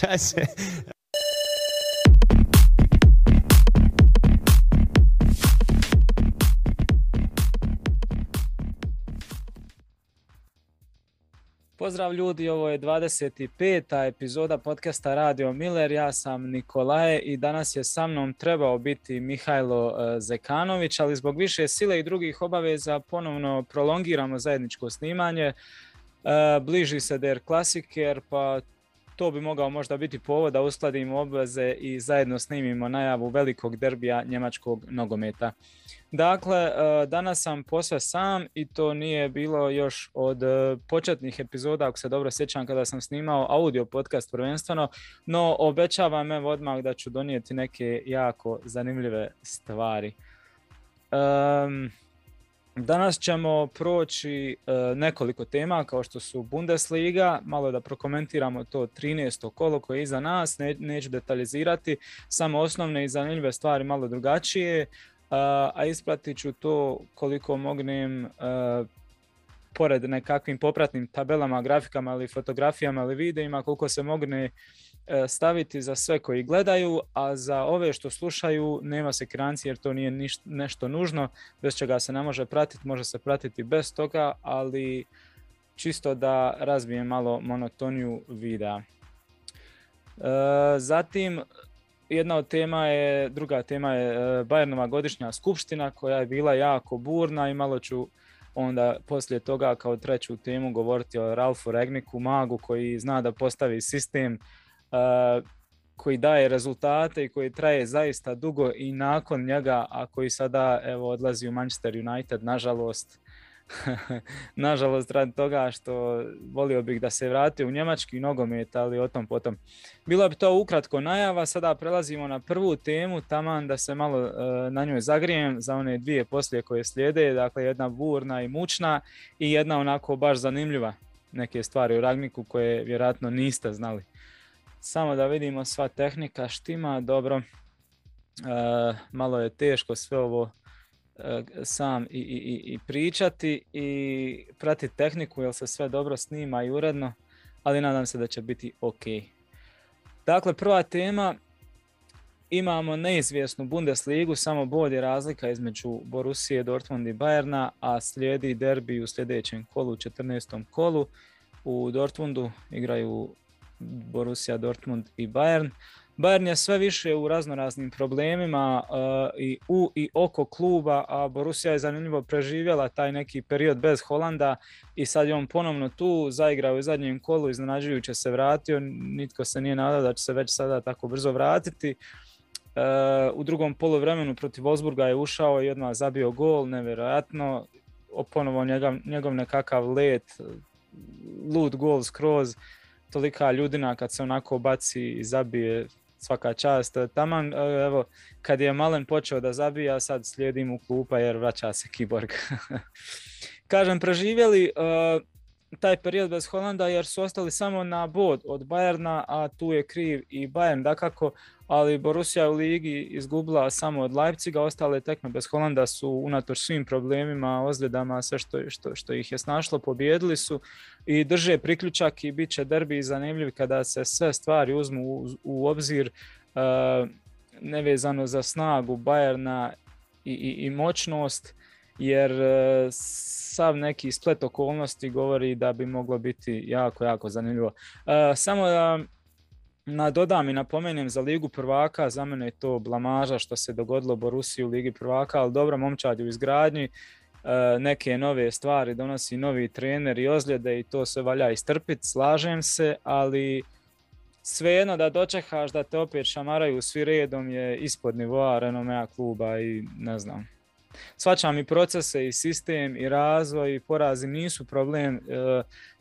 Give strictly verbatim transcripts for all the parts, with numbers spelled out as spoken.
Scheiße. Pozdrav ljudi, ovo je dvadeset peta epizoda podcasta Radio Miller, ja sam Nikolaj i danas je sa mnom trebao biti Mihajlo Zekanović, ali zbog više sile i drugih obaveza ponovno prolongiramo zajedničko snimanje. Bliži se Der Klasiker, pa to bi mogao možda biti povod da uskladimo obveze i zajedno snimimo najavu velikog derbija njemačkog nogometa. Dakle, danas sam posve sam i to nije bilo još od početnih epizoda, ako se dobro sjećam, kada sam snimao audio podcast prvenstveno, no obećavam evo odmah da ću donijeti neke jako zanimljive stvari. Um, Danas ćemo proći nekoliko tema kao što su Bundesliga, malo da prokomentiramo to trinaesto kolo koje je iza nas, ne, neću detaljizirati, samo osnovne i zanimljive stvari malo drugačije, a ispratit ću to koliko mognem pored nekakvim popratnim tabelama, grafikama ili fotografijama ili videima koliko se mogne staviti za sve koji gledaju, a za ove što slušaju nema se krancije jer to nije niš, nešto nužno, bez čega se ne može pratiti, može se pratiti bez toga, ali čisto da razbijem malo monotoniju videa. E, zatim, jedna od tema je, druga tema je Bayernova godišnja skupština koja je bila jako burna i malo ću onda poslije toga kao treću temu govoriti o Ralfu Rangnicku, magu koji zna da postavi sistem Uh, koji daje rezultate i koji traje zaista dugo i nakon njega, a koji sada evo odlazi u Manchester United, nažalost, nažalost radi toga što volio bih da se vrati u njemački nogomet, ali o tom potom. Bilo bi to ukratko najava, sada prelazimo na prvu temu, taman da se malo uh, na njoj zagrijem za one dvije poslije koje slijede, dakle jedna burna i mučna i jedna onako baš zanimljiva, neke stvari u Rangnicku koje vjerojatno niste znali. Samo da vidimo, sva tehnika štima, dobro, e, malo je teško sve ovo e, sam i, i, i pričati i pratiti tehniku jer se sve dobro snima i uredno, ali nadam se da će biti ok. Dakle, prva tema, imamo neizvjesnu Bundesligu, samo bod je razlika između Borussije, Dortmund i Bayerna, a slijedi derbi u sljedećem kolu, četrnaestom kolu. U Dortmundu igraju Borussia Dortmund i Bayern. Bayern je sve više u raznoraznim problemima uh, i u i oko kluba, a Borussia je zanimljivo preživjela taj neki period bez Haalanda i sad je on ponovno tu, zaigrao u zadnjem kolu, iznenađujuće se vratio, nitko se nije nadao da će se već sada tako brzo vratiti. Uh, u drugom poluvremenu protiv Wolfsburga je ušao i odmah zabio gol, nevjerojatno, ponovo njegov, njegov nekakav let, lud gol skroz, tolika ljudina kad se onako baci i zabije, svaka čast. Taman, evo, kad je Malen počeo da zabija, sad slijedim u klupa jer vraća se Kiborg. Kažem, preživjeli uh, taj period bez Haalanda jer su ostali samo na bod od Bayerna, a tu je kriv i Bayern dakako, ali Borussia u ligi izgubila samo od Leipziga, ostale tekme bez Haalanda su unatoč svim problemima, ozljedama, sve što, što, što ih je snašlo, pobijedili su i drže priključak i bit će derbi zanimljiv kada se sve stvari uzmu u, u obzir uh, nevezano za snagu Bayerna i, i, i moćnost, jer sav neki splet okolnosti govori da bi moglo biti jako, jako zanimljivo. E, samo da nadodam i napomenem za Ligu prvaka, za mene je to blamaža što se dogodilo Borussiji u Ligi prvaka, ali dobro, momčad u izgradnji, e, neke nove stvari donosi novi trener i ozljede i to se valja istrpiti, slažem se, ali svejedno da dočekaš da te opet šamaraju svi redom je ispod nivoa renomea kluba i ne znam. Svačam i procese i sistem i razvoj i porazi nisu problem,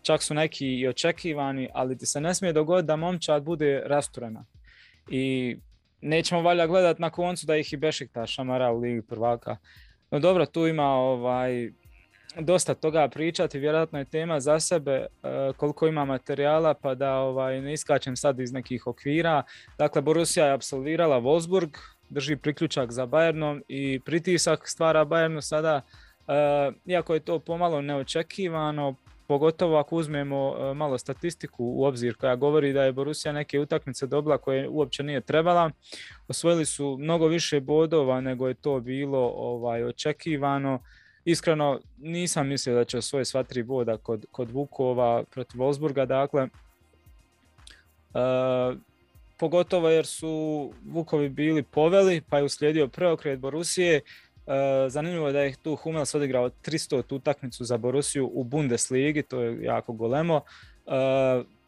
čak su neki i očekivani, ali ti se ne smije dogoditi da momčad bude rasturena. I nećemo valja gledati na koncu da ih i Bešiktaš šamara u Ligi prvaka. No dobro, tu ima ovaj, dosta toga pričati, vjerojatno je tema za sebe koliko ima materijala, pa da ovaj, ne iskačem sad iz nekih okvira. Dakle, Borussia je apsolvirala Wolfsburg, drži priključak za Bayernom i pritisak stvara Bayernu sada, e, iako je to pomalo neočekivano, Pogotovo ako uzmemo malo statistiku u obzir koja govori da je Borussia neke utakmice dobila koje uopće nije trebala. Osvojili su mnogo više bodova nego je to bilo ovaj, očekivano. Iskreno nisam mislio da će osvojiti sva tri boda kod, kod Vukova protiv Wolfsburga. Dakle, e, pogotovo jer su Vukovi bili poveli pa je uslijedio preokret Borussije. Zanimljivo je da je tu Hummels odigrao tristotu utakmicu za Borussiju u Bundesligi, to je jako golemo.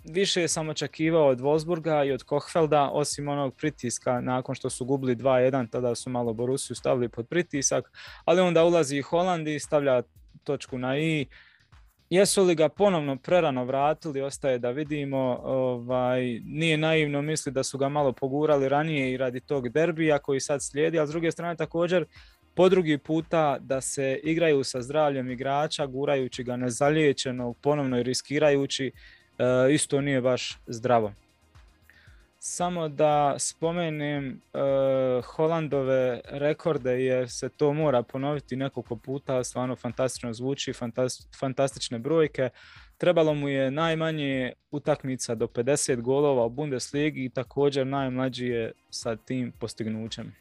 Više sam očekivao od Wolfsburga i od Kohfelda, osim onog pritiska nakon što su gubili dva jedan, tada su malo Borussiju stavili pod pritisak, ali onda ulazi i Haaland i stavlja točku na i. Jesu li ga ponovno prerano vratili, ostaje da vidimo. Ovaj, nije naivno misli da su ga malo pogurali ranije i radi tog derbija koji sad slijedi, a s druge strane također po drugi puta da se igraju sa zdravljem igrača, gurajući ga nezaliječenog, ponovno i riskirajući, e, isto nije baš zdravo. Samo da spomenem e, Haalandove rekorde jer se to mora ponoviti nekoliko puta, stvarno fantastično zvuči, fantas, fantastične brojke. Trebalo mu je najmanje utakmica do pedeset golova u Bundesligi i također najmlađi je sa tim postignućem.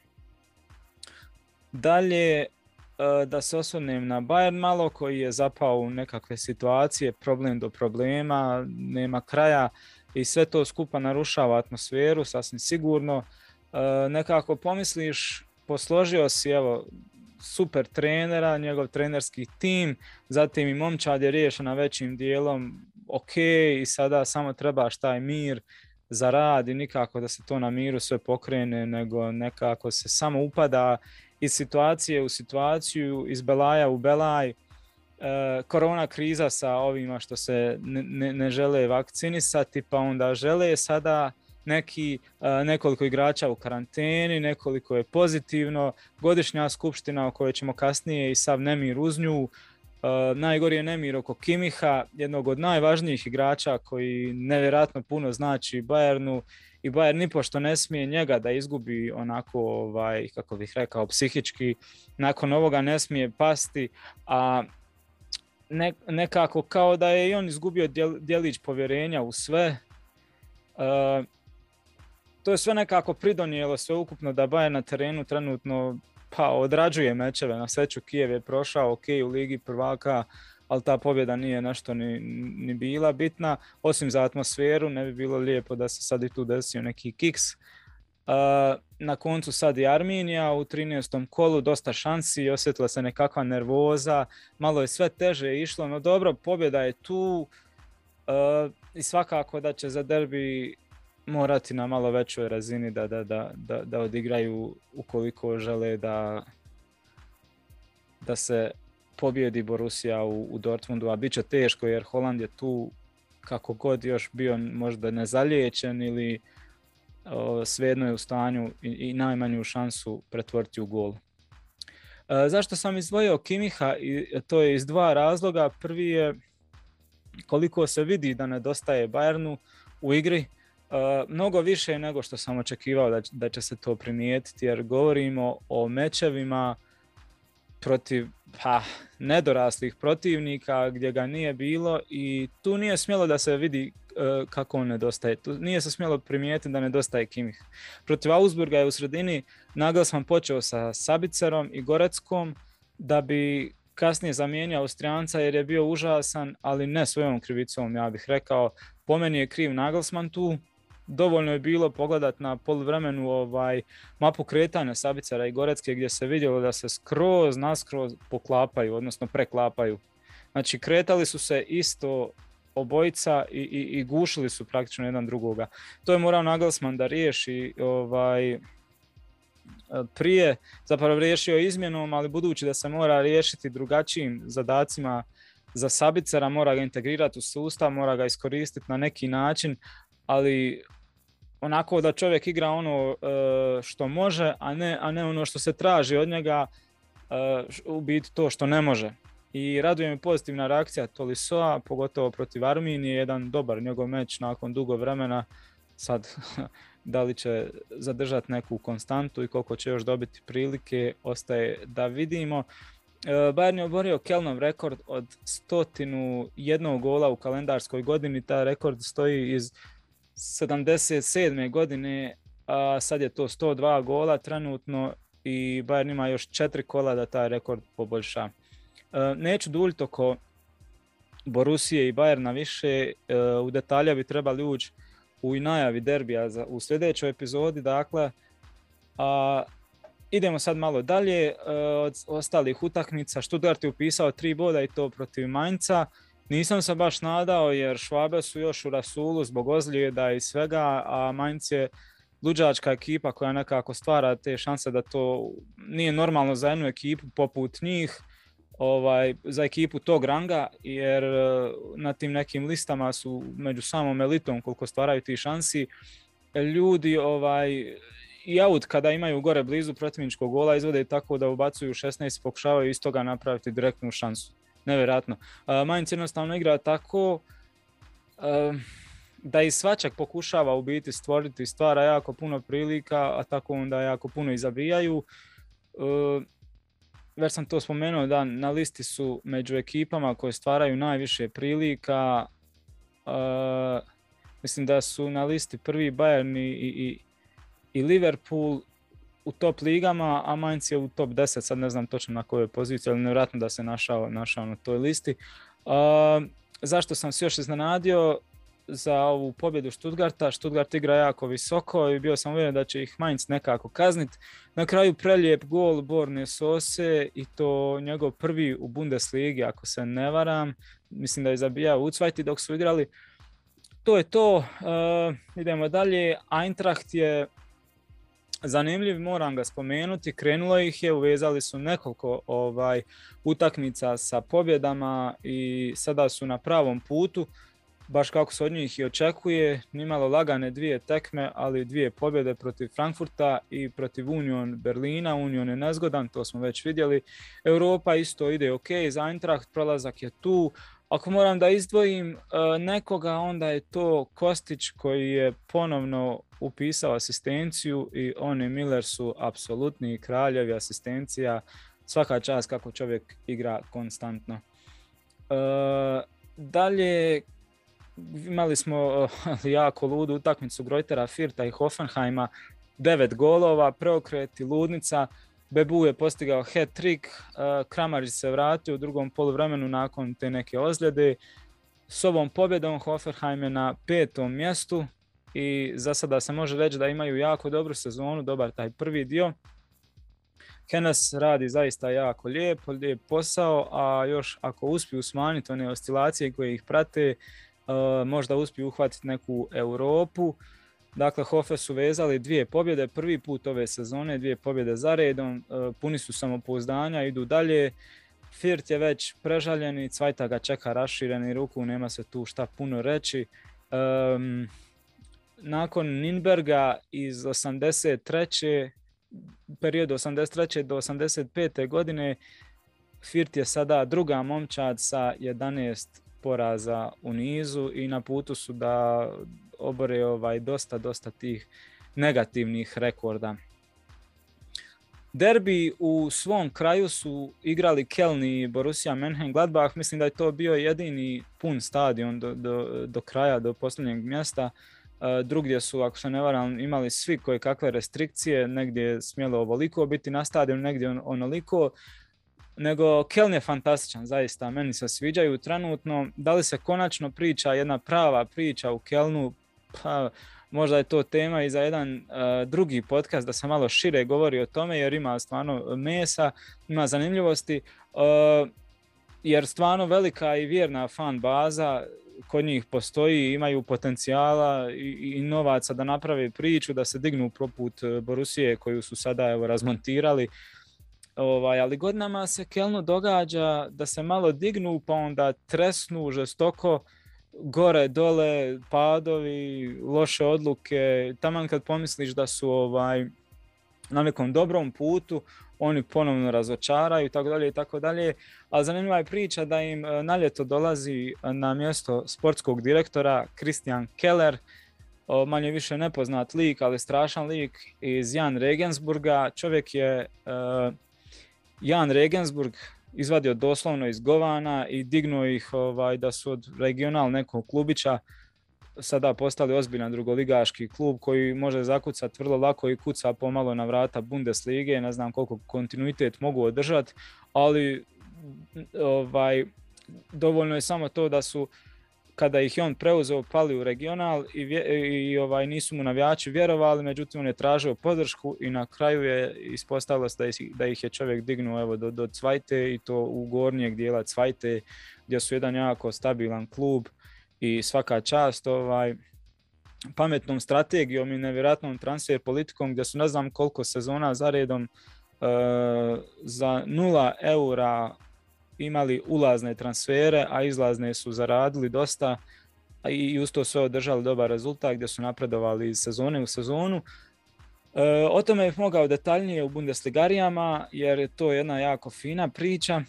Dalje, da se osvrnem na Bayern malo, koji je zapao u nekakve situacije, problem do problema, nema kraja i sve to skupa narušava atmosferu, sasvim sigurno. Nekako pomisliš, posložio si evo, super trenera, njegov trenerski tim, zatim i momčad je riješena većim dijelom, ok, i sada samo trebaš taj mir za rad i nikako da se to na miru sve pokrene, nego nekako se samo upada iz situacije u situaciju, iz belaja u belaj, e, korona kriza sa ovima što se ne, ne, ne žele vakcinisati, pa onda žele sada neki, e, nekoliko igrača u karanteni, nekoliko je pozitivno, godišnja skupština o kojoj ćemo kasnije i sav nemir uz nju, e, najgori je nemir oko Kimiha, jednog od najvažnijih igrača koji nevjerojatno puno znači Bayernu, i Bayern nipošto ne smije njega da izgubi onako, ovaj, kako bih rekao, psihički, nakon ovoga ne smije pasti, a ne, nekako kao da je i on izgubio djel, djelić povjerenja u sve. E, to je sve nekako pridonijelo sve ukupno da Bayern na terenu trenutno pa odrađuje mečeve. Na sreću Kijev je prošao, ok, u Ligi prvaka, ali ta pobjeda nije nešto ni, ni bila bitna, osim za atmosferu, ne bi bilo lijepo da se sad i tu desio neki kiks. E, na koncu sad i Arminija u trinaestom kolu, dosta šansi, osjetila se nekakva nervoza, malo je sve teže išlo, no dobro, pobjeda je tu e, i svakako da će za derbi morati na malo većoj razini da, da, da, da, da odigraju ukoliko žele da, da se pobjedi Borussia u, u Dortmundu, a bit će teško jer Haaland je tu kako god još bio možda nezaliječen ili o, svejedno je u stanju i, i najmanju šansu pretvoriti u gol. E, zašto sam izdvojio Kimiha? I to je iz dva razloga. Prvi je koliko se vidi da nedostaje Bayernu u igri. E, mnogo više nego što sam očekivao da, da će se to primijetiti jer govorimo o mečevima protiv pa, nedoraslih protivnika gdje ga nije bilo i tu nije smjelo da se vidi e, kako on nedostaje. Tu nije se smjelo primijetiti da nedostaje Kimih. Protiv Augsburga je u sredini Nagelsmann počeo sa Sabicarom i Goreckom da bi kasnije zamijenio Austrijanca jer je bio užasan, ali ne svojom krivicom, ja bih rekao. Po meni je kriv Nagelsmann tu. Dovoljno je bilo pogledat na poluvremenu ovaj, mapu kretanja Sabicara i Gorecke gdje se vidjelo da se skroz naskroz poklapaju, odnosno preklapaju. Znači kretali su se isto obojica i, i, i gušili su praktično jedan drugoga. To je morao Nagelsmann da riješi ovaj, prije, zapravo riješio izmjenom, ali budući da se mora riješiti drugačijim zadacima za Sabicara, mora ga integrirati u sustav, mora ga iskoristiti na neki način, ali onako da čovjek igra ono e, što može, a ne, a ne ono što se traži od njega, e, u biti to što ne može. I raduje me pozitivna reakcija Tolisoa, pogotovo protiv Arminije, jedan dobar njegov meč nakon dugo vremena. Sad, da li će zadržati neku konstantu i koliko će još dobiti prilike, ostaje da vidimo. Bayern je oborio Kölnom rekord od sto jedan gola u kalendarskoj godini. Ta rekord stoji iz sedamdeset sedme godine, a sad je to sto dva gola trenutno i Bayern ima još četiri kola da taj rekord poboljša. Neću duljiti oko Borusije i Bayerna više, u detalje bi trebali ući u najavi derbija u sljedećoj epizodi, dakle. A idemo sad malo dalje, od ostalih utakmica Stuttgart je upisao tri boda i to protiv Mainza. Nisam se baš nadao jer Švabe su još u rasulu zbog ozljeda i svega, a Mainz je luđačka ekipa koja nekako stvara te šanse da to nije normalno za jednu ekipu poput njih, ovaj, za ekipu tog ranga, jer na tim nekim listama su među samom elitom koliko stvaraju ti šansi. Ljudi ovaj, i aut kada imaju gore blizu protivničkog gola izvode tako da ubacuju šesnaest i pokušavaju iz toga napraviti direktnu šansu. Nevjerojatno. Uh, Mainz jednostavno igra tako uh, da i svačak pokušava u biti stvoriti, stvara jako puno prilika, a tako onda jako puno i zabijaju. Uh, već sam to spomenuo da na listi su među ekipama koje stvaraju najviše prilika. Uh, mislim da su na listi prvi Bayern i, i, i Liverpool u top ligama, a Mainz je u top deset, sad ne znam točno na kojoj poziciji, ali nevjerojatno da se našao, našao na toj listi. Uh, zašto sam se još iznenadio za ovu pobjedu Stuttgarta? Stuttgart igra jako visoko i bio sam uvjeren da će ih Mainz nekako kazniti. Na kraju prelijep gol Borne Sose i to njegov prvi u Bundesligi, ako se ne varam. Mislim da je zabijao u Cvajti dok su igrali. To je to, uh, idemo dalje. Eintracht je zanimljiv, moram ga spomenuti, krenulo ih je, uvezali su nekoliko ovaj, utakmica sa pobjedama i sada su na pravom putu, baš kako se od njih i očekuje, nimalo lagane dvije tekme, ali dvije pobjede protiv Frankfurta i protiv Union Berlina. Union je nezgodan, to smo već vidjeli. Europa isto ide ok, za Eintracht prolazak je tu. Ako moram da izdvojim nekoga, onda je to Kostić koji je ponovno upisao asistenciju i on i Miller su apsolutni kraljevi asistencija. Svaka čast kako čovjek igra konstantno. E, dalje imali smo jako ludu utakmicu Greutera Fürtha i Hoffenheima. devet golova, preokret i ludnica. Bebu je postigao hat-trick, Kramarić se vratio u drugom poluvremenu nakon te neke ozljede. S ovom pobjedom Hoffenheim je na petom mjestu i za sada se može reći da imaju jako dobru sezonu, dobar taj prvi dio. Hoeneß radi zaista jako lijep, lijep posao, a još ako uspiju smanjiti one oscilacije koje ih prate, možda uspiju uhvatiti neku Europu. Dakle, Hofe su vezali dvije pobjede, prvi put ove sezone, dvije pobjede za redom, puni su samopouzdanja, idu dalje. Fürth je već prežaljen i Cvajta ga čeka rašireni ruku, nema se tu šta puno reći. Um, nakon Nürnberga iz osamdeset treće periodu osamdeset treće do osamdeset pete godine, Fürth je sada druga momčad sa jedanaest poraza u nizu i na putu su da obore ovaj, dosta, dosta tih negativnih rekorda. Derbi u svom kraju su igrali Köln i Borussia Mönchengladbach. Mislim da je to bio jedini pun stadion do, do, do kraja, do posljednjeg mjesta. E, drugdje su, ako se ne varam, imali svi koje kakve restrikcije. Negdje je smjelo ovoliko biti na stadion, negdje onoliko. Nego Köln je fantastičan, zaista. Meni se sviđaju trenutno. Da li se konačno priča, jedna prava priča u Kölnu? Pa, možda je to tema i za jedan uh, drugi podcast da se malo šire govori o tome jer ima stvarno mesa, ima zanimljivosti uh, jer stvarno velika i vjerna fan baza kod njih postoji, imaju potencijala i, i novaca da naprave priču, da se dignu poput Borusije koju su sada evo, razmontirali. Ovaj, ali godinama se Kölnu događa da se malo dignu pa onda tresnu žestoko gore, dole, padovi, loše odluke. Taman kad pomisliš da su ovaj, na nekom dobrom putu, oni ponovno razočaraju itd. itd. A zanimljiva je priča da im na ljeto dolazi na mjesto sportskog direktora Christian Keller, manje više nepoznat lik, ali strašan lik iz Jan Regensburga. Čovjek je uh, Jan Regensburg izvadio doslovno iz govana i dignuo ih ovaj, da su od regional nekog klubića sada postali ozbiljan drugoligaški klub koji može zakucati vrlo lako i kuca pomalo na vrata Bundeslige. Ne znam koliko kontinuitet mogu održati, ali ovaj, dovoljno je samo to da su kada ih je on preuzeo pali u regional i, i ovaj, nisu mu navijači vjerovali, međutim on je tražio podršku i na kraju je ispostavilo se da, is, da ih je čovjek dignuo evo, do, do Cvajte i to u gornjeg dijela Cvajte gdje su jedan jako stabilan klub i svaka čast ovaj, pametnom strategijom i nevjerojatnom transfer politikom gdje su ne znam koliko sezona za redom e, za nula eura imali ulazne transfere, a izlazne su zaradili dosta i uz to sve održali dobar rezultat gdje su napredovali iz sezone u sezonu. E, o tome bih mogao detaljnije u Bundesligarijama jer je to jedna jako fina priča.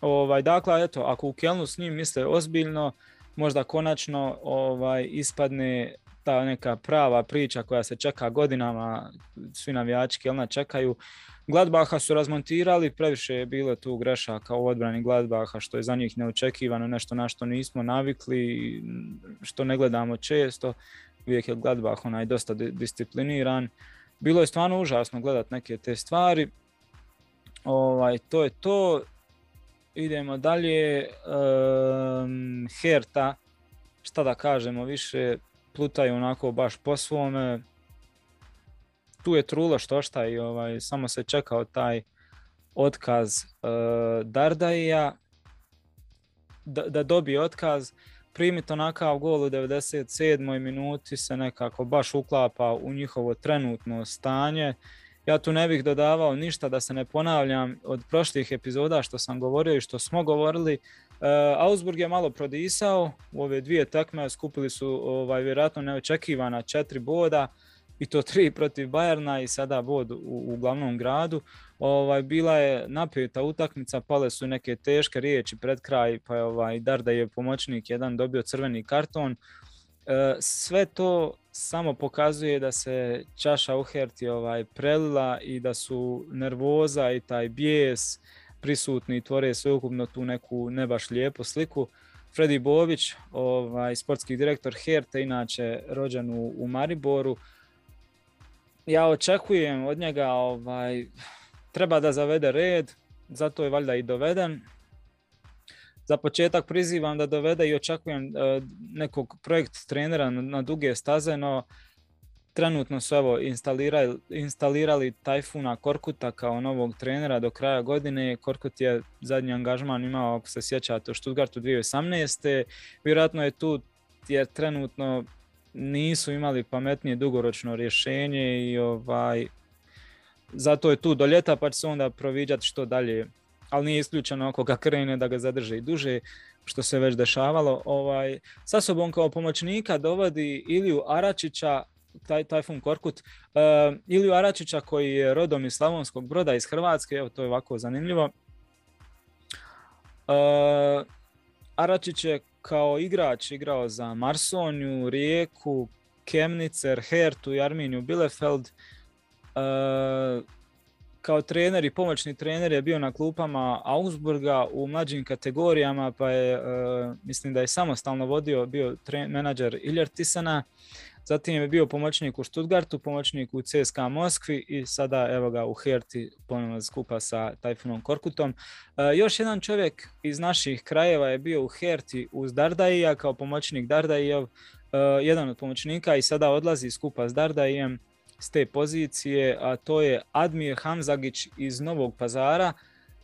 Ovaj, dakle, eto, ako u Kölnu s njim misle ozbiljno, možda konačno ovaj, ispadne ta neka prava priča koja se čeka godinama, svi navijači Kölna čekaju. Gladbaha su razmontirali, previše je bilo tu grešaka u odbrani Gladbaha što je za njih neočekivano, nešto na što nismo navikli, što ne gledamo često, uvijek je Gladbach onaj dosta discipliniran. Bilo je stvarno užasno gledati neke te stvari, ovaj, to je to. Idemo dalje, um, Hertha, šta da kažemo više, plutaju onako baš po svome. Tu je trulo što šta i ovaj, samo se čekao taj otkaz uh, Dardaja, da, da dobije otkaz, primiti onakav gol u devedeset sedmoj minuti se nekako baš uklapa u njihovo trenutno stanje. Ja tu ne bih dodavao ništa da se ne ponavljam od prošlih epizoda što sam govorio i što smo govorili. Uh, Augsburg je malo prodisao, u ove dvije tekme skupili su ovaj, vjerojatno neočekivana četiri boda. I to tri protiv Bayerna i sada bod u, u glavnom gradu. Ovaj, bila je napeta utakmica, pale su neke teške riječi pred kraj, pa je ovaj, Dardaj je pomoćnik jedan dobio crveni karton. E, sve to samo pokazuje da se čaša u Herti ovaj, prelila i da su nervoza i taj bijes prisutni i tvore sveukupno tu neku ne baš lijepu sliku. Fredi Bović, ovaj, sportski direktor Herte, inače rođen u, u Mariboru, ja očekujem od njega, ovaj, treba da zavede red, zato je valjda i doveden. Za početak prizivam da dovede i očekujem e, nekog projekt trenera na duge staze, no trenutno su evo, instalirali, instalirali Tajfuna Korkuta kao novog trenera do kraja godine. Korkut je zadnji angažman imao, ako se sjećate, u Stuttgartu dvije tisuće osamnaeste. Vjerojatno je tu jer trenutno nisu imali pametnije dugoročno rješenje i ovaj, zato je tu do ljeta pa će se onda proviđati što dalje. Ali nije isključeno ako ga krene da ga zadrže i duže, što se već dešavalo. Ovaj, sa sobom kao pomoćnika dovodi Iliju Aračića, taj, Tajfun Korkut, uh, Iliju Aračića koji je rodom iz Slavonskog Broda iz Hrvatske, evo to je ovako zanimljivo. Uh, Aračić je kao igrač igrao za Marsonju, Rijeku, Kemnicer, Hertu i Arminiju Bielefeld. E, kao trener i pomoćni trener je bio na klupama Augsburga u mlađim kategorijama, pa je, e, mislim da je samostalno vodio, bio tre, menadžer Iljer Tisana. Zatim je bio pomoćnik u Stuttgartu, pomoćnik u C S K A Moskvi i sada evo ga u Herti ponovno skupa sa Tajfunom Korkutom. E, još jedan čovjek iz naših krajeva je bio u Herti uz Dardaija kao pomoćnik Dardajev, e, jedan od pomoćnika i sada odlazi skupa s Dardajem s te pozicije, a to je Admir Hamzagić iz Novog Pazara.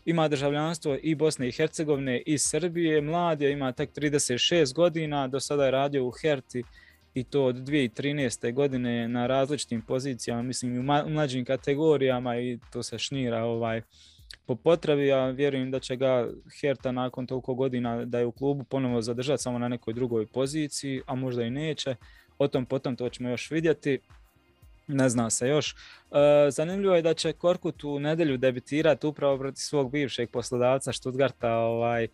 Ima državljanstvo i Bosne i Hercegovine i Srbije, mlad je, ima tek trideset šest godina, do sada je radio u Herti i to od dvije tisuće trinaeste. godine na različitim pozicijama, mislim u mlađim kategorijama i to se šnira ovaj, po potrebi. Ja vjerujem da će ga Herta nakon toliko godina da je u klubu ponovo zadržati samo na nekoj drugoj poziciji, a možda i neće. O tom potom to ćemo još vidjeti, ne zna se još. E, zanimljivo je da će Korkut u nedjelju debitirati upravo protiv svog bivšeg poslodavca Stuttgarta. Ovaj,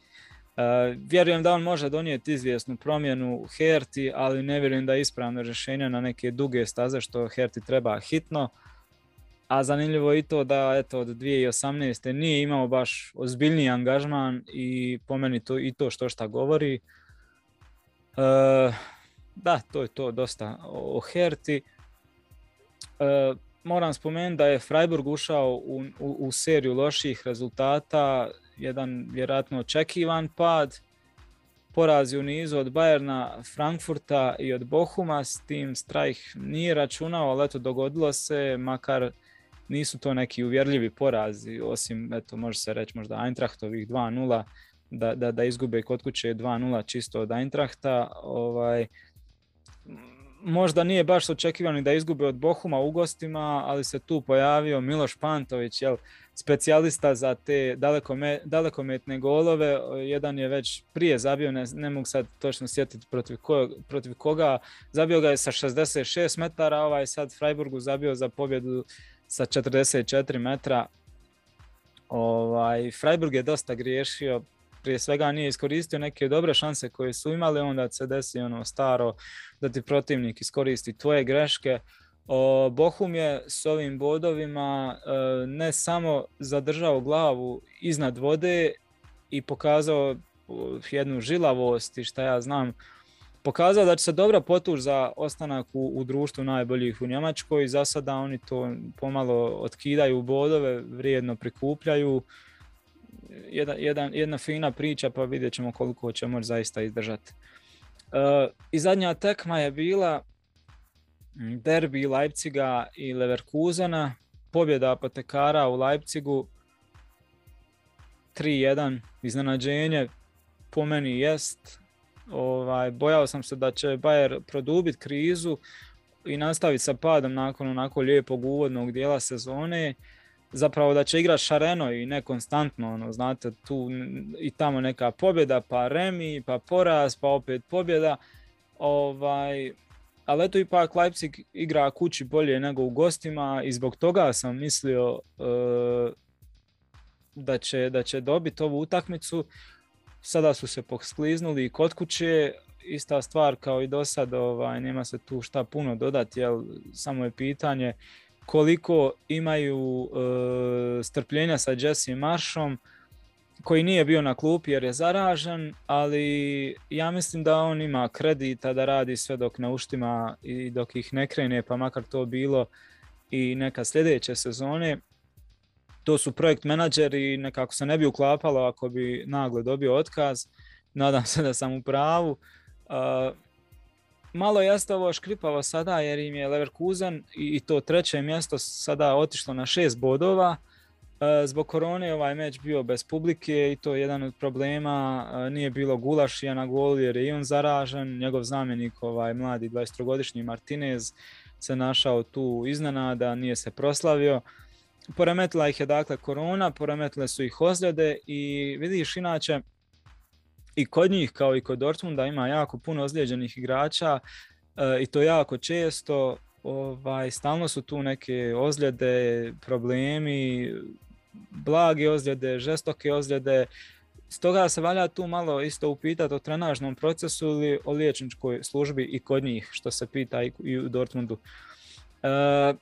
Uh, vjerujem da on može donijeti izvjesnu promjenu u Herti, ali ne vjerujem da je ispravno rješenje na neke duge staze što Herti treba hitno. A zanimljivo je i to da eto, od dvije tisuće osamnaeste nije imao baš ozbiljniji angažman i po meni to, i to što šta govori. E, da, to je to dosta o Herti. E, moram spomenuti da je Freiburg ušao u, u, u seriju loših rezultata, jedan vjerojatno očekivan pad. Porazi u nizu od Bayerna, Frankfurta i od Bochuma, s tim Strajh nije računao, ali eto, dogodilo se, makar nisu to neki uvjerljivi porazi, osim, eto, može se reći možda Eintrachtovih dva nula, da, da, da izgube kod kuće dva nula čisto od Eintrachta. Ovaj, možda nije baš očekivano da izgube od Bochuma u gostima, ali se tu pojavio Miloš Pantović, jel, specijalista za te dalekome, dalekometne golove. Jedan je već prije zabio, ne, ne mogu sad točno sjetiti protiv, ko, protiv koga, zabio ga je sa šezdeset šest metara, ovaj sad Freiburgu zabio za pobjedu sa četrdeset četiri metra. Ovaj, Freiburg je dosta griješio, prije svega nije iskoristio neke dobre šanse koje su imali, onda se desi ono staro da ti protivnik iskoristi tvoje greške. O, Bochum je s ovim bodovima e, ne samo zadržao glavu iznad vode i pokazao jednu žilavost i šta ja znam, pokazao da će se dobro potući za ostanak u, u društvu najboljih u Njemačkoj. Za sada oni to pomalo otkidaju, bodove vrijedno prikupljaju. Jedna, jedna, jedna fina priča, pa vidjet ćemo koliko će moći zaista izdržati. E, I zadnja tekma je bila derbi Leipziga i Leverkusena, pobjeda Apotekara u Leipzigu tri jedan, iznenađenje po meni jest. Ovaj, bojao sam se da će Bayer produbiti krizu i nastaviti sa padom nakon onako lijepog uvodnog dijela sezone. Zapravo da će igrati šareno i nekonstantno, ono, znate, tu i tamo neka pobjeda, pa remi, pa poraz, pa opet pobjeda. Ovaj, ali eto, ipak Leipzig igra kući bolje nego u gostima i zbog toga sam mislio e, da će, da će dobiti ovu utakmicu. Sada su se poskliznuli i kod kuće, ista stvar kao i do sad, ovaj, nema se tu šta puno dodati, jel, samo je pitanje koliko imaju e, strpljenja sa Jesse Marshom, koji nije bio na klupi jer je zaražen, ali ja mislim da on ima kredita da radi sve dok ne uštima i dok ih ne krene, pa makar to bilo i neka sljedeće sezone. To su projekt menadžeri, nekako se ne bi uklapalo ako bi naglo dobio otkaz. Nadam se da sam u pravu. E, Malo jeste ovo škripavo sada jer im je Leverkusen i to treće mjesto sada otišlo na šest bodova. Zbog korone ovaj meč bio bez publike i to je jedan od problema. Nije bilo Gulašija na golu jer je i on zaražen. Njegov zamjenik, ovaj mladi dvadeset trogodišnji Martinez, se našao tu iznenada, nije se proslavio. Poremetila ih je dakle korona, poremetile su ih ozljede i vidiš inače, i kod njih kao i kod Dortmunda ima jako puno ozlijeđenih igrača e, i to jako često. Ovaj, stalno su tu neke ozljede, problemi, blage ozljede, žestoke ozljede. Stoga se valja tu malo isto upitati o trenažnom procesu ili o liječničkoj službi i kod njih, što se pita i, i u Dortmundu. E,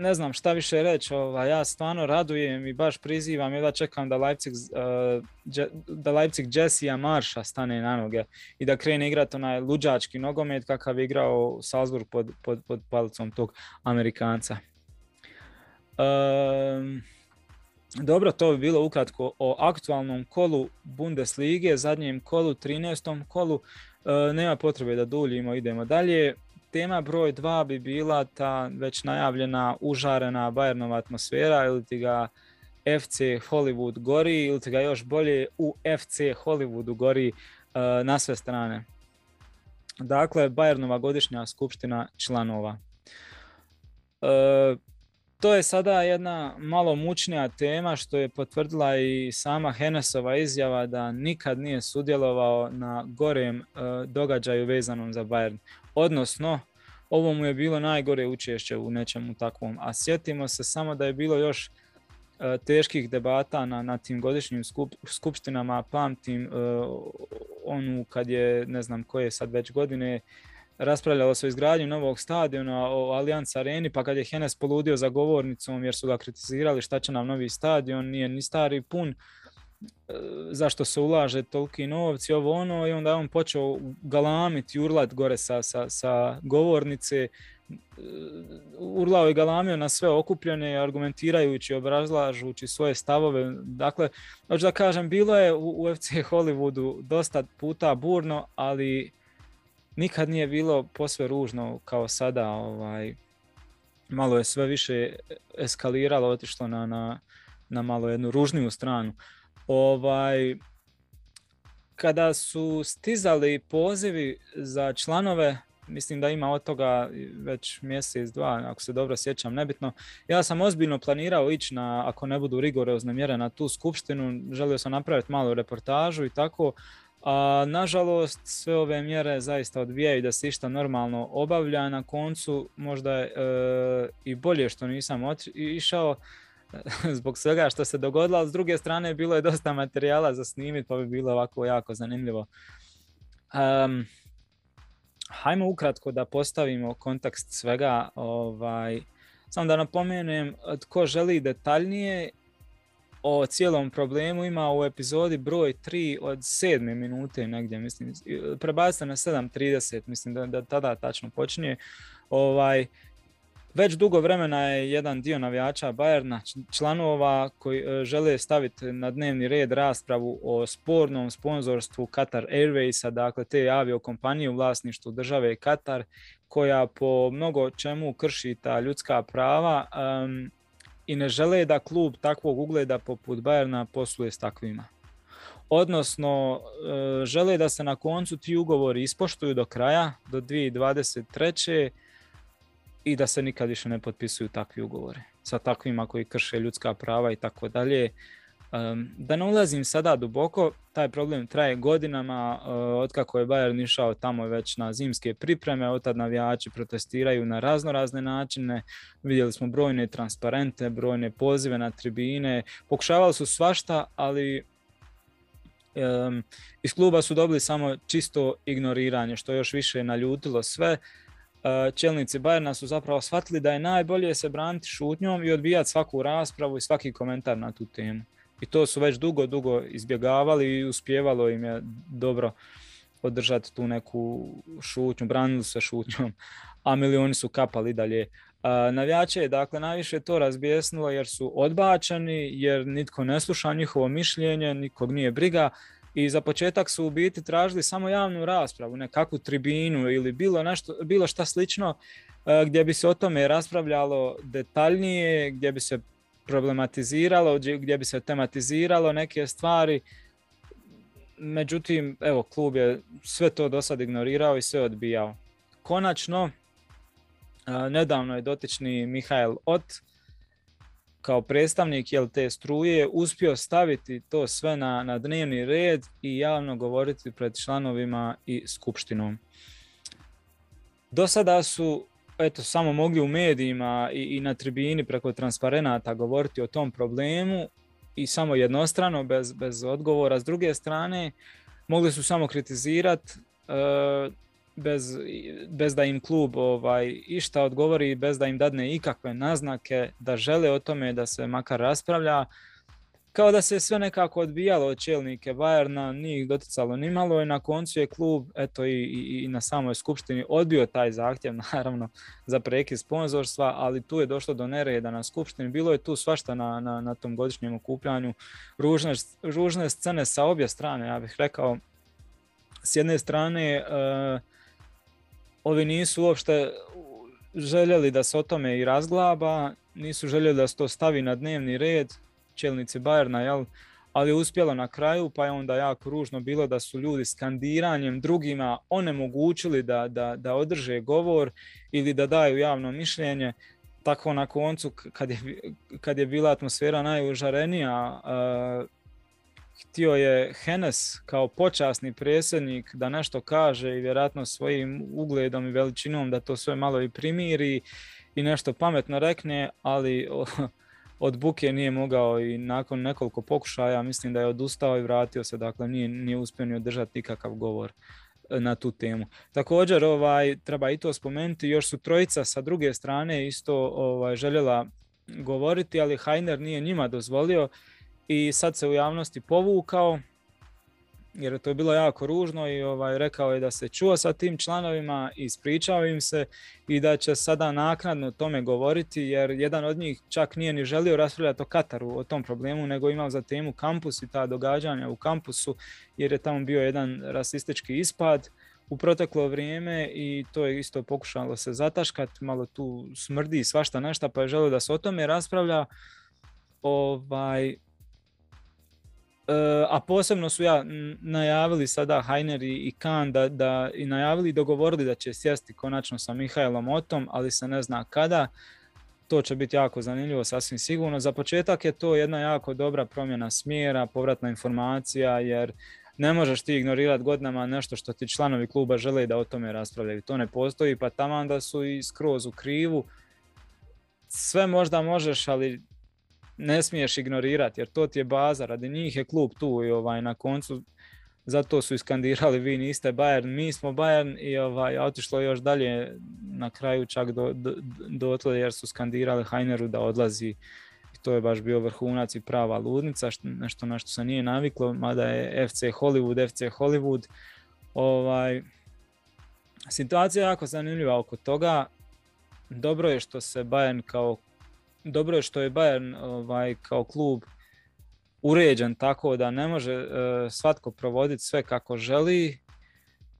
Ne znam šta više reći, ovaj, ja stvarno radujem i baš prizivam, jedva čekam da Leipzig, uh, dje, da Leipzig Jessija Marša stane na noge i da krene igrati onaj luđački nogomet kakav je igrao Salzburg pod, pod, pod palicom tog Amerikanca. Um, dobro, to bi bilo ukratko o aktualnom kolu Bundeslige, zadnjem kolu, trinaestom kolu, uh, nema potrebe da duljimo, idemo dalje. Tema broj dva bi bila ta već najavljena užarena Bayernova atmosfera, ili ti ga F C Hollywood gori, ili ti ga još bolje u F C Hollywoodu gori e, na sve strane. Dakle, Bayernova godišnja skupština članova. E, to je sada jedna malo mučnija tema, što je potvrdila i sama Hoeneßova izjava da nikad nije sudjelovao na gorem e, događaju vezanom za Bayern. Odnosno, ovo mu je bilo najgore učešće u nečemu takvom. A sjetimo se samo da je bilo još e, teških debata na, na tim godišnjim skup, skupštinama. Pamtim e, onu kad je, ne znam koje sad već godine, raspravljalo se o izgradnji novog stadiona, o Allianz Areni, pa kad je Hoeneß poludio za govornicom jer su ga kritizirali šta će nam novi stadion, nije ni stari pun, zašto se ulaže toliki novci, ovo ono, i onda je on počeo galamiti, urlat gore sa, sa, sa govornice, urlao je galamio na sve okupljene, argumentirajući, obrazlažući svoje stavove. Dakle, hoću da kažem, bilo je u, u F C Hollywoodu dosta puta burno, ali nikad nije bilo posve ružno kao sada. Ovaj, malo je sve više eskaliralo, otišlo na, na, na malo jednu ružniju stranu. Ovaj, kada su stizali pozivi za članove, mislim da ima od toga već mjesec, dva, ako se dobro sjećam, nebitno. Ja sam ozbiljno planirao ići na, ako ne budu rigorozne mjere, na tu skupštinu. Želio sam napraviti malu reportažu i tako. A nažalost, sve ove mjere zaista odbijaju da se išta normalno obavlja. Na koncu možda je e, i bolje što nisam oči, išao zbog svega što se dogodilo, ali s druge strane bilo je dosta materijala za snimiti, pa bi bilo ovako jako zanimljivo. Um, Hajmo ukratko da postavimo kontekst svega, ovaj, samo da napomenem, tko želi detaljnije o cijelom problemu ima u epizodi broj tri od sedme minute negdje, mislim, prebacite na sedam trideset, mislim da, da tada tačno počinje. Ovaj, već dugo vremena je jedan dio navijača Bayerna, članova koji žele staviti na dnevni red raspravu o spornom sponzorstvu Qatar Airwaysa, dakle te aviokompanije u vlasništvu države Katar, koja po mnogo čemu krši ta ljudska prava, um, i ne žele da klub takvog ugleda poput Bayerna posluje s takvima. Odnosno, žele da se na koncu ti ugovori ispoštuju do kraja, do dvije tisuće dvadeset treće. i da se nikad više ne potpisuju takvi ugovori sa takvima koji krše ljudska prava i tako dalje. Da ne ulazim sada duboko, taj problem traje godinama, otkako je Bayern išao tamo već na zimske pripreme, od tad navijači protestiraju na razno razne načine, vidjeli smo brojne transparente, brojne pozive na tribine, pokušavali su svašta, ali um, iz kluba su dobili samo čisto ignoriranje, što još više naljutilo sve. Čelnici Bayerna su zapravo shvatili da je najbolje se braniti šutnjom i odbijati svaku raspravu i svaki komentar na tu temu. I to su već dugo, dugo izbjegavali i uspjevalo im je dobro održati tu neku šutnju, branili se šutnjom, a milioni su kapali dalje. Navijače je dakle najviše to razbjesnilo jer su odbačeni, jer nitko ne sluša njihovo mišljenje, nikog nije briga. I za početak su u biti tražili samo javnu raspravu, nekakvu tribinu ili bilo, nešto, bilo šta slično gdje bi se o tome raspravljalo detaljnije, gdje bi se problematiziralo, gdje bi se tematiziralo neke stvari. Međutim, evo, klub je sve to do sad ignorirao i sve odbijao. Konačno, nedavno je dotični Michael Ott, kao predstavnik jel, te struje, uspio staviti to sve na, na dnevni red i javno govoriti pred članovima i skupštinom. Do sada su eto, samo mogli u medijima i, i na tribini preko transparenata govoriti o tom problemu i samo jednostrano, bez, bez odgovora. S druge strane, mogli su samo kritizirati e, bez, bez da im klub ovaj, išta odgovori, bez da im dadne ikakve naznake da žele o tome da se makar raspravlja. Kao da se sve nekako odbijalo od čelnike Bayerna, nije ih doticalo nimalo i na koncu je klub eto, i, i, i na samoj skupštini odbio taj zahtjev, naravno, za prekid sponzorstva, ali tu je došlo do nereda na skupštini. Bilo je tu svašta na, na, na tom godišnjem okupljanju, ružne, ružne scene sa obje strane, ja bih rekao. S jedne strane, e, ovi nisu uopšte željeli da se o tome i razglaba, nisu željeli da se to stavi na dnevni red, čelnici Bayerna, jel? Ali je uspjelo na kraju, pa je onda jako ružno bilo da su ljudi skandiranjem drugima onemogućili da, da, da održe govor ili da daju javno mišljenje. Tako na koncu, kad je, kad je bila atmosfera najužarenija, e, htio je Hoeneß kao počasni predsjednik da nešto kaže i vjerojatno svojim ugledom i veličinom da to sve malo i primiri i nešto pametno rekne, ali od buke nije mogao i nakon nekoliko pokušaja mislim da je odustao i vratio se, dakle nije, nije uspio ni održati nikakav govor. na tu temu. Također ovaj, treba i to spomenuti, još su trojica sa druge strane isto ovaj, željela govoriti, ali Hainer nije njima dozvolio i sad se u javnosti povukao jer to je bilo jako ružno i ovaj, rekao je da se čuo sa tim članovima, ispričao im se i da će sada naknadno tome govoriti jer jedan od njih čak nije ni želio raspravljati o Kataru, o tom problemu, nego imao za temu kampus i ta događanja u kampusu jer je tamo bio jedan rasistički ispad u proteklo vrijeme i to je isto pokušalo se zataškati, malo tu smrdi i svašta nešto, pa je želio da se o tome raspravlja. Ovaj... A posebno su ja najavili sada Hainer i Kahn da, da i najavili i dogovorili da će sjesti konačno sa Mihajlom Otom, ali se ne zna kada. To će biti jako zanimljivo, sasvim sigurno. Za početak je to jedna jako dobra promjena smjera, povratna informacija, jer ne možeš ti ignorirati godinama nešto što ti članovi kluba žele da o tome raspravljaju. To ne postoji, pa taman da su i skroz u krivu. Sve možda možeš, ali ne smiješ ignorirati jer to ti je baza, radi njih je klub tu i ovaj, na koncu zato su iskandirali vi niste Bayern, mi smo Bayern i ovaj, otišlo još dalje na kraju čak do, do, do otle jer su skandirali Haineru da odlazi i to je baš bio vrhunac i prava ludnica, što, nešto na što se nije naviklo, mada je F C Hollywood, F C Hollywood. Ovaj, situacija je jako zanimljiva oko toga, dobro je što se Bayern kao Dobro je što je Bayern ovaj, kao klub uređen tako da ne može e, svatko provoditi sve kako želi.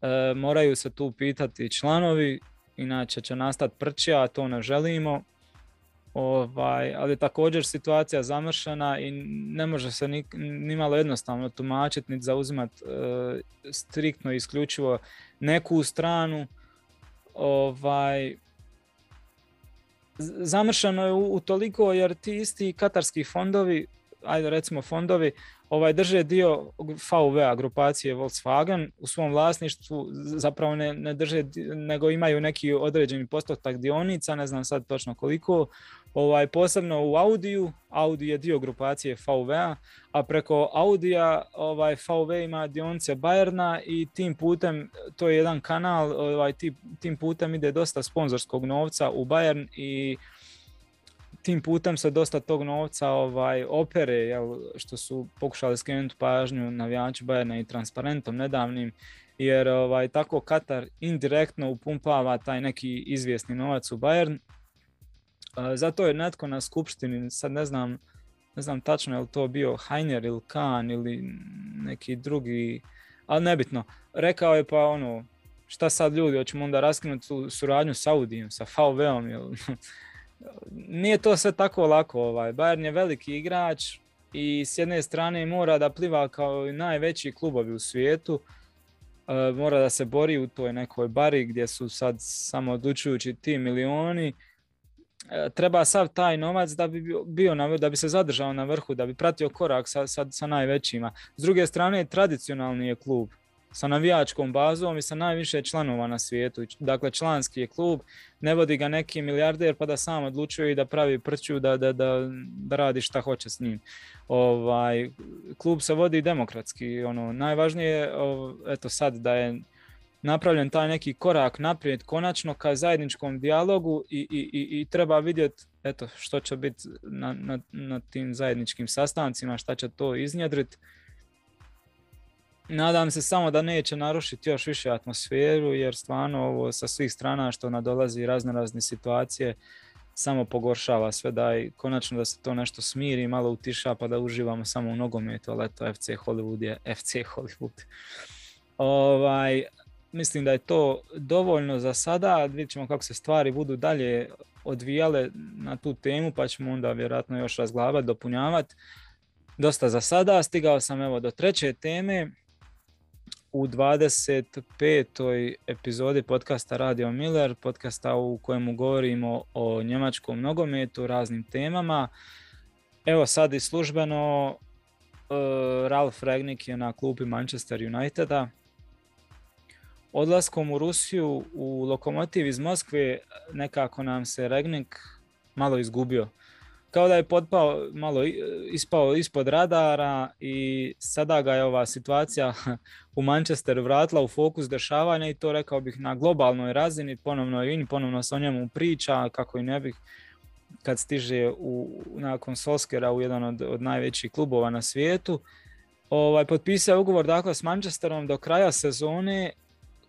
E, moraju se tu pitati članovi, inače će nastati prčija, a to ne želimo. Ovaj, ali također situacija zamršena i ne može se ni, ni malo jednostavno tumačiti, niti zauzimati e, striktno isključivo neku stranu. Ovaj, Zamršeno je utoliko jer ti isti katarski fondovi, ajde recimo fondovi, ovaj, drže dio V V-a grupacije Volkswagen u svom vlasništvu, zapravo ne, ne drže, nego imaju neki određeni postotak dionica, ne znam sad točno koliko, ovaj, posebno u Audiju, Audi je dio grupacije V V-a, a preko Audija ovaj, V V ima dionice Bayerna i tim putem, to je jedan kanal, ovaj, tim putem ide dosta sponzorskog novca u Bayern i tim putem se dosta tog novca ovaj, opere, jel, što su pokušali skrenuti pažnju navijači Bayerna i transparentom nedavnim, jer ovaj, tako Katar indirektno upumpava taj neki izvjesni novac u Bayern. Zato je netko na skupštini, sad ne znam, ne znam tačno je li to bio Hainer ili Kahn ili neki drugi, ali nebitno, rekao je pa ono, šta sad ljudi, hoćemo onda raskinuti tu suradnju sa Audijom, sa V V-om, jel? Nije to sve tako lako. Ovaj. Bayern je veliki igrač i s jedne strane mora da pliva kao i najveći klubovi u svijetu. E, mora da se bori u toj nekoj bari gdje su sad samo odlučujući ti milioni. E, treba sav taj novac da bi, bio na, da bi se zadržao na vrhu, da bi pratio korak sa, sa, sa najvećima. S druge strane, tradicionalni je klub sa navijačkom bazom i sa najviše članova na svijetu. Dakle, članski je klub, ne vodi ga neki milijarder pa da sam odlučuje i da pravi prću, da, da, da, da radi šta hoće s njim. Ovaj, klub se vodi demokratski. Ono, najvažnije je eto sad da je napravljen taj neki korak naprijed konačno ka zajedničkom dijalogu i, i, i treba vidjeti eto, što će biti na, na, na tim zajedničkim sastancima, šta će to iznjedriti. Nadam se samo da neće narušiti još više atmosferu jer stvarno ovo sa svih strana što nadolazi razne razne situacije samo pogoršava sve, da i konačno da se to nešto smiri, malo utiša pa da uživamo samo u nogometu, ali eto F C Hollywood je F C Hollywood. Ovaj, mislim da je to dovoljno za sada, vidjet ćemo kako se stvari budu dalje odvijale na tu temu pa ćemo onda vjerojatno još razglabati, dopunjavati. Dosta za sada, stigao sam evo do treće teme. U dvadeset petoj epizodi podcasta Radio Miller, podcasta u kojemu govorimo o njemačkom nogometu, raznim temama. Evo sad i službeno e, Ralf Rangnick je na klupi Manchester Uniteda. Odlaskom u Rusiju u Lokomotiv iz Moskve nekako nam se Rangnick malo izgubio. kao da je potpao, malo ispao ispod radara i sada ga je ova situacija u Manchesteru vratila u fokus dešavanja i to rekao bih na globalnoj razini, ponovno je in, ponovno se o njemu priča, kako i ne bih, kad stiže u, nakon Solskjera u jedan od, od najvećih klubova na svijetu. Ovaj, potpisao ugovor dakle s Manchesterom do kraja sezone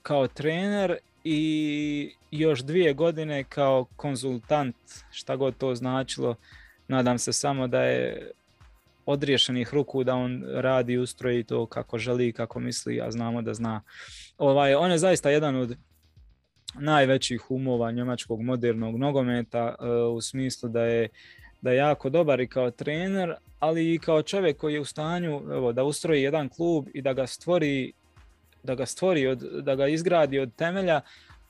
kao trener i još dvije godine kao konzultant, šta god to značilo. Nadam se samo da je od riješenih ruku, da on radi, ustroji to kako želi, kako misli, a znamo da zna. Ovaj, on je zaista jedan od najvećih umova njemačkog modernog nogometa u smislu da je, da je jako dobar i kao trener, ali i kao čovjek koji je u stanju evo, da ustroji jedan klub i da ga stvori, da ga, stvori od, da ga izgradi od temelja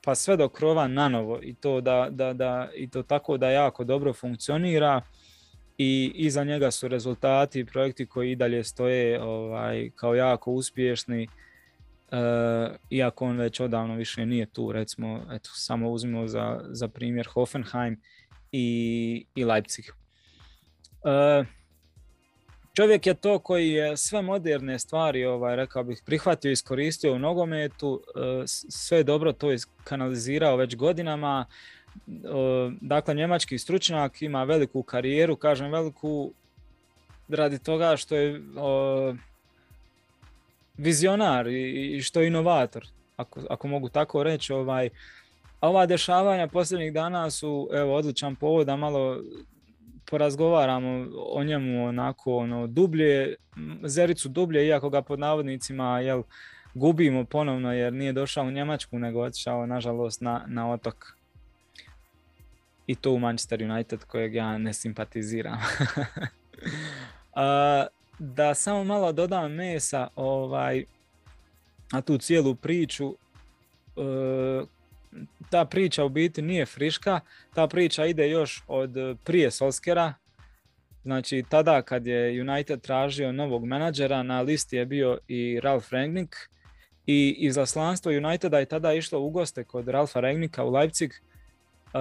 pa sve do krova nanovo i to, da, da, da, i to tako da jako dobro funkcionira i iza njega su rezultati i projekti koji i dalje stoje ovaj, kao jako uspješni. E, iako on već odavno više nije tu, recimo, eto, samo uzmimo za, za primjer Hoffenheim i, i Leipzig. E, čovjek je to koji je sve moderne stvari, ovaj, rekao bih, prihvatio, iskoristio u nogometu, e, sve dobro to iskanalizirao već godinama. E, dakle, njemački stručnjak, ima veliku karijeru, kažem veliku radi toga što je... O, vizionar i što je inovator, ako, ako mogu tako reći. Ovaj, ova dešavanja posljednjih dana su evo, odličan povod da malo porazgovaramo o njemu onako ono, dublje, zericu dublje, iako ga pod navodnicima jel, gubimo ponovno jer nije došao u Njemačku, nego otišao nažalost na, na otok. I to u Manchester United kojeg ja ne simpatiziram. A, da samo malo dodam mesa ovaj, na tu cijelu priču, e, ta priča u biti nije friška, ta priča ide još od prije Solskjera, znači tada kad je United tražio novog menadžera, na listi je bio i Ralf Rangnick i izaslanstvo Uniteda je tada išlo u goste kod Ralfa Rangnicka u Leipzig. Uh,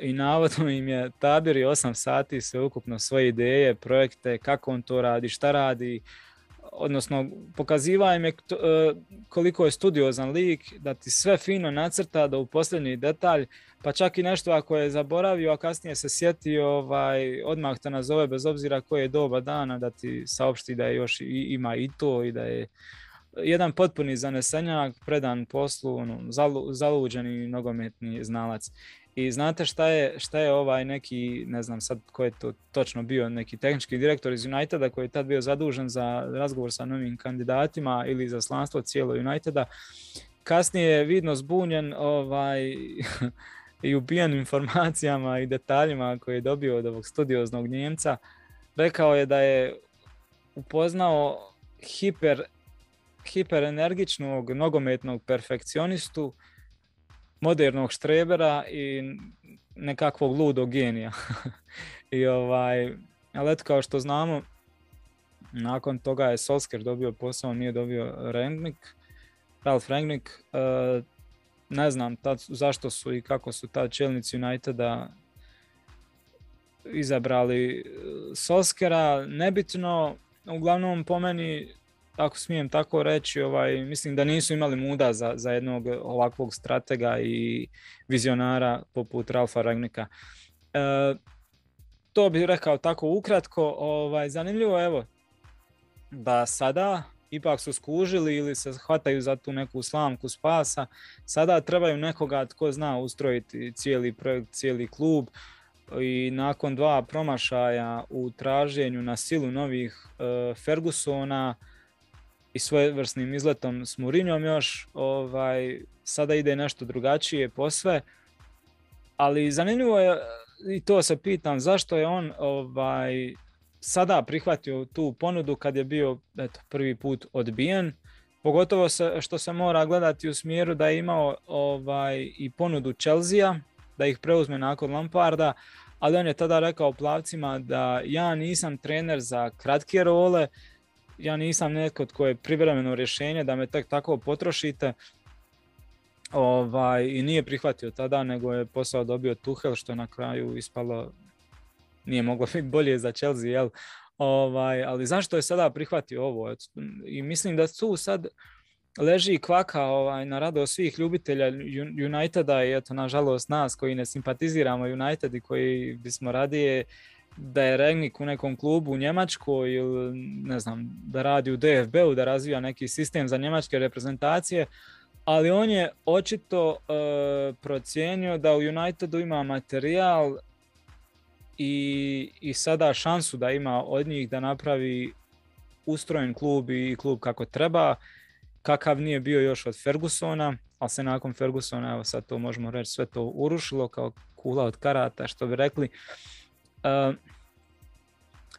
i navodno im je tabiri osam sati sve ukupno svoje ideje, projekte, kako on to radi, šta radi, odnosno pokaziva im je to, uh, koliko je studiozan lik, da ti sve fino nacrta do u posljednji detalj, pa čak i nešto ako je zaboravio, a kasnije se sjeti, ovaj, odmah te nazove bez obzira koje je doba dana, da ti saopšti da je još i, ima i to i da je jedan potpuni zanesenjak, predan poslu, ono, zalu, zaluđeni nogometni znalac. I znate šta je, šta je ovaj neki, ne znam sad ko je to točno bio, neki tehnički direktor iz Uniteda koji je tad bio zadužen za razgovor sa novim kandidatima ili za slanstvo cijelo Uniteda. Kasnije je vidno zbunjen ovaj, i ubijen informacijama i detaljima koje je dobio od ovog studioznog Njemca. Rekao je da je upoznao hiper, hiperenergičnog nogometnog perfekcionistu, modernog štrebera i nekakvog ludog genija. I ovaj, ali eto, kao što znamo, nakon toga je Solskjaer dobio posao, nije dobio Rangnick, Ralf Rangnick. E, ne znam tad, zašto su i kako su tad čelnici Uniteda izabrali Solskjaera, nebitno. Uglavnom, po meni, ako smijem tako reći, ovaj, mislim da nisu imali muda za, za jednog ovakvog stratega i vizionara poput Ralfa Rangnicka. E, to bih rekao tako ukratko. Ovaj, zanimljivo evo da sada ipak su skužili ili se hvataju za tu neku slamku spasa. Sada trebaju nekoga tko zna ustrojiti cijeli projekt, cijeli klub. I nakon dva promašaja u traženju na silu novih e, Fergusona i svojevrsnim izletom s Mourinhom još, ovaj, sada ide nešto drugačije posve. Ali zanimljivo je, i to se pitam, zašto je on ovaj, sada prihvatio tu ponudu kad je bio eto, prvi put odbijen. Pogotovo se, što se mora gledati u smjeru da je imao ovaj, i ponudu Chelsea, da ih preuzme nakon Lamparda, ali on je tada rekao plavcima da ja nisam trener za kratke role, ja nisam netko tko je privremeno rješenje da me tek tako potrošite. Ovaj, i nije prihvatio tada, nego je posao dobio Tuchel, što je na kraju ispalo nije moglo biti bolje za Chelsea, jel? Ovaj, ali zašto je sada prihvatio ovo? I mislim da tu sad leži kvaka ovaj, na radost svih ljubitelja Uniteda i eto, nažalost, nas koji ne simpatiziramo United i koji bismo radije da je Rangnick u nekom klubu u Njemačkoj ili ne znam, da radi u D F B-u, da razvija neki sistem za njemačke reprezentacije, ali on je očito e, procijenio da u Unitedu ima materijal i, i sada šansu da ima od njih da napravi ustrojen klub i klub kako treba, kakav nije bio još od Fergusona, ali se nakon Fergusona, evo sad to možemo reći, sve to urušilo kao kula od karata, što bi rekli. Uh,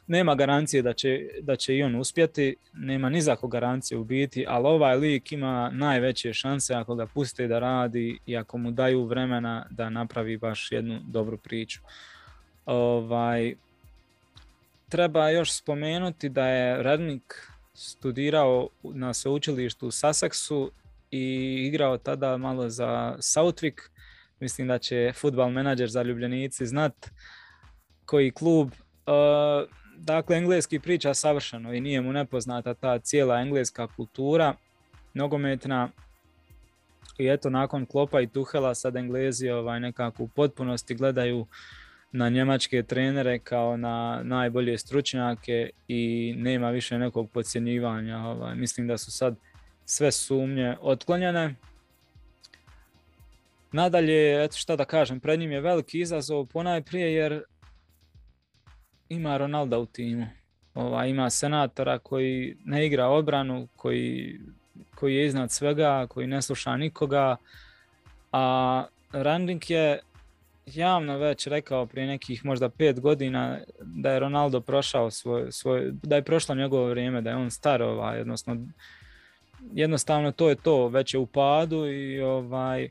nema garancije da će, da će i on uspjeti, nema ni za ko garancije u biti, ali ovaj lik ima najveće šanse ako ga puste da radi i ako mu daju vremena da napravi baš jednu dobru priču. Ovaj, treba još spomenuti da je Rangnick studirao na sveučilištu u Sussexu i igrao tada malo za Southwick. Mislim da će Football Manager zaljubljenici znat koji klub, uh, dakle engleski priča savršeno i nije mu nepoznata ta cijela engleska kultura nogometna i eto nakon Klopa i Tuhela sad Englezi ovaj, nekako u potpunosti gledaju na njemačke trenere kao na najbolje stručnjake i nema više nekog podcjenjivanja, ovaj, mislim da su sad sve sumnje otklonjene. Nadalje, eto šta da kažem, pred njim je veliki izazov ponajprije jer ima Ronalda u timu, ova, ima senatora koji ne igra obranu, koji, koji je iznad svega, koji ne sluša nikoga, a Rangnick je javno već rekao prije nekih možda pet godina da je Ronaldo prošao svoj, svoj da je prošlo njegovo vrijeme, da je on star, ovaj, jednostavno, jednostavno to je to, već je u padu i ovaj,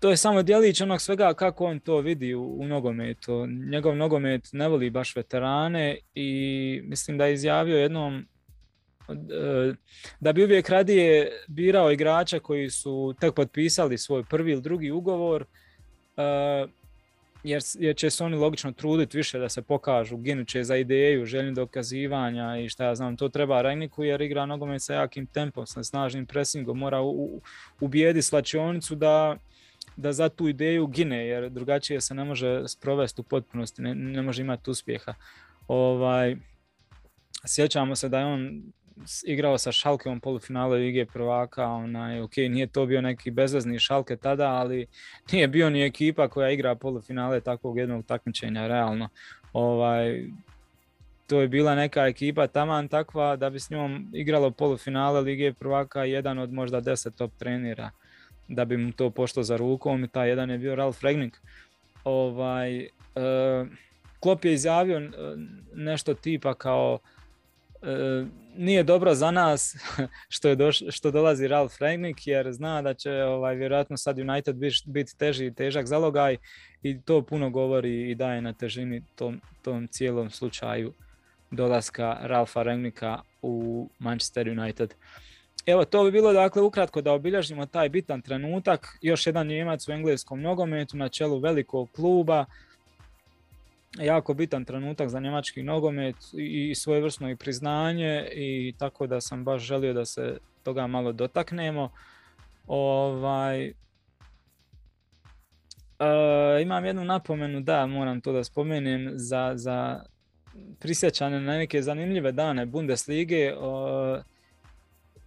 to je samo djelić onog svega kako on to vidi u, u nogometu. Njegov nogomet ne voli baš veterane i mislim da je izjavio jednom da bi uvijek radije birao igrača koji su tek potpisali svoj prvi ili drugi ugovor jer, jer će se oni logično truditi više da se pokažu, ginut će za ideju, želju dokazivanja i šta ja znam, to treba Rangnicku jer igra nogomet sa jakim tempom, sa snažnim presingom, mora ubijediti slačionicu da da za tu ideju gine, jer drugačije se ne može sprovesti u potpunosti, ne, ne može imati uspjeha. Ovaj, sjećamo se da je on igrao sa Schalkeom polufinalu Lige prvaka, onaj, ok, nije to bio neki bezvezni Schalke tada, ali nije bio ni ekipa koja igra polufinale takvog jednog takmičenja, realno. Ovaj, to je bila neka ekipa taman takva da bi s njom igralo polufinale Lige prvaka jedan od možda deset top trenera, da bi mu to pošlo za rukom i taj jedan je bio Ralf Rangnick. Ovaj, e, Klopp je izjavio nešto tipa kao e, nije dobro za nas što, je doš, što dolazi Ralf Rangnick jer zna da će ovaj, vjerojatno sad United biti bit teži i težak zalogaj i to puno govori i daje na težini tom, tom cijelom slučaju dolaska Ralfa Rangnicka u Manchester United. Evo, to bi bilo dakle ukratko da obilježimo taj bitan trenutak. Još jedan Njemac u engleskom nogometu na čelu velikog kluba. Jako bitan trenutak za njemački nogomet i svojevrsno i priznanje i tako da sam baš želio da se toga malo dotaknemo. Ovaj, e, imam jednu napomenu, da moram to da spomenem, za, za prisjećanje na neke zanimljive dane Bundeslige. E,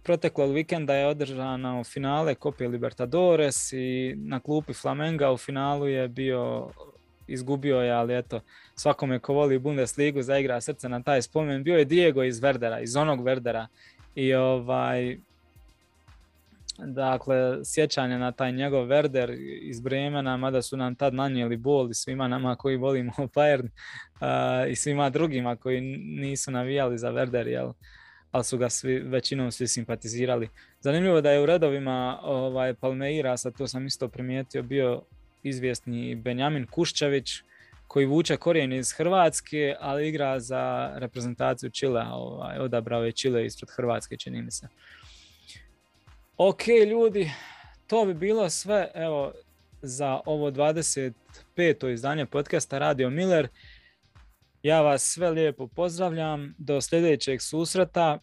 Proteklog vikenda je održano finale Copa Libertadores i na klupi Flamenga u finalu je bio, izgubio je, ali eto, svakome ko voli Bundesligu zaigra srce na taj spomen. Bio je Diego iz Werdera, iz onog Werdera i ovaj, dakle, sjećanje na taj njegov Werder iz Bremena, mada su nam tad nanijeli bol i svima nama koji volimo Bayern uh, i svima drugima koji nisu navijali za Werder, jel? Ali su ga svi, većinom svi simpatizirali. Zanimljivo da je u redovima ovaj, Palmeirasa, to sam isto primijetio, bio izvjesni Benjamin Kuščević koji vuče korijen iz Hrvatske, ali igra za reprezentaciju Čilea. Ovaj, odabrao je Čile ispred Hrvatske, čini mi se. Ok, ljudi, to bi bilo sve. Evo, za ovo dvadeset peto izdanje podcasta Radio Miller. Ja vas sve lijepo pozdravljam. Do sljedećeg susreta.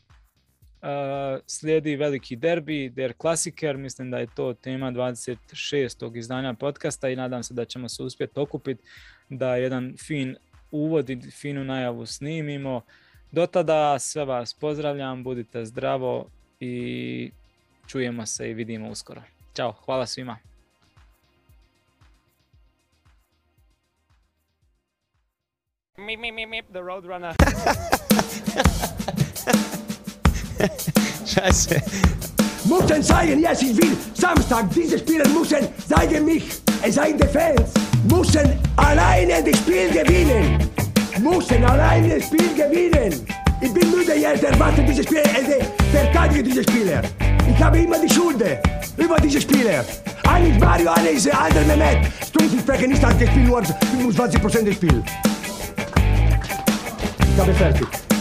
Uh, slijedi veliki derbi, Der Klasiker. Mislim da je to tema dvadeset šestog izdanja podcasta i nadam se da ćemo se uspjeti okupiti da jedan fin uvod i finu najavu snimimo. Do tada sve vas pozdravljam, budite zdravo i čujemo se i vidimo uskoro. Ćao, hvala svima. Meep, meep, meep, meep, the Roadrunner. Scheiße. Müssen zeigen, yes, ich will. Samstag, diese Spieler müssen zeigen mich. Es seien die Fans. Müssen alleine das Spiel gewinnen. Müssen alleine das Spiel gewinnen. Ich bin müde jetzt, erwarte diese Spieler, also verteidige diese Spieler. Ich habe immer die Schuld über diese Spieler. Einer ist Mario, einer ist Alder Mehmet. Stunden sprechen nicht an das Spiel, nur fünfundzwanzig Prozent des Spiels. Ich habe fertig.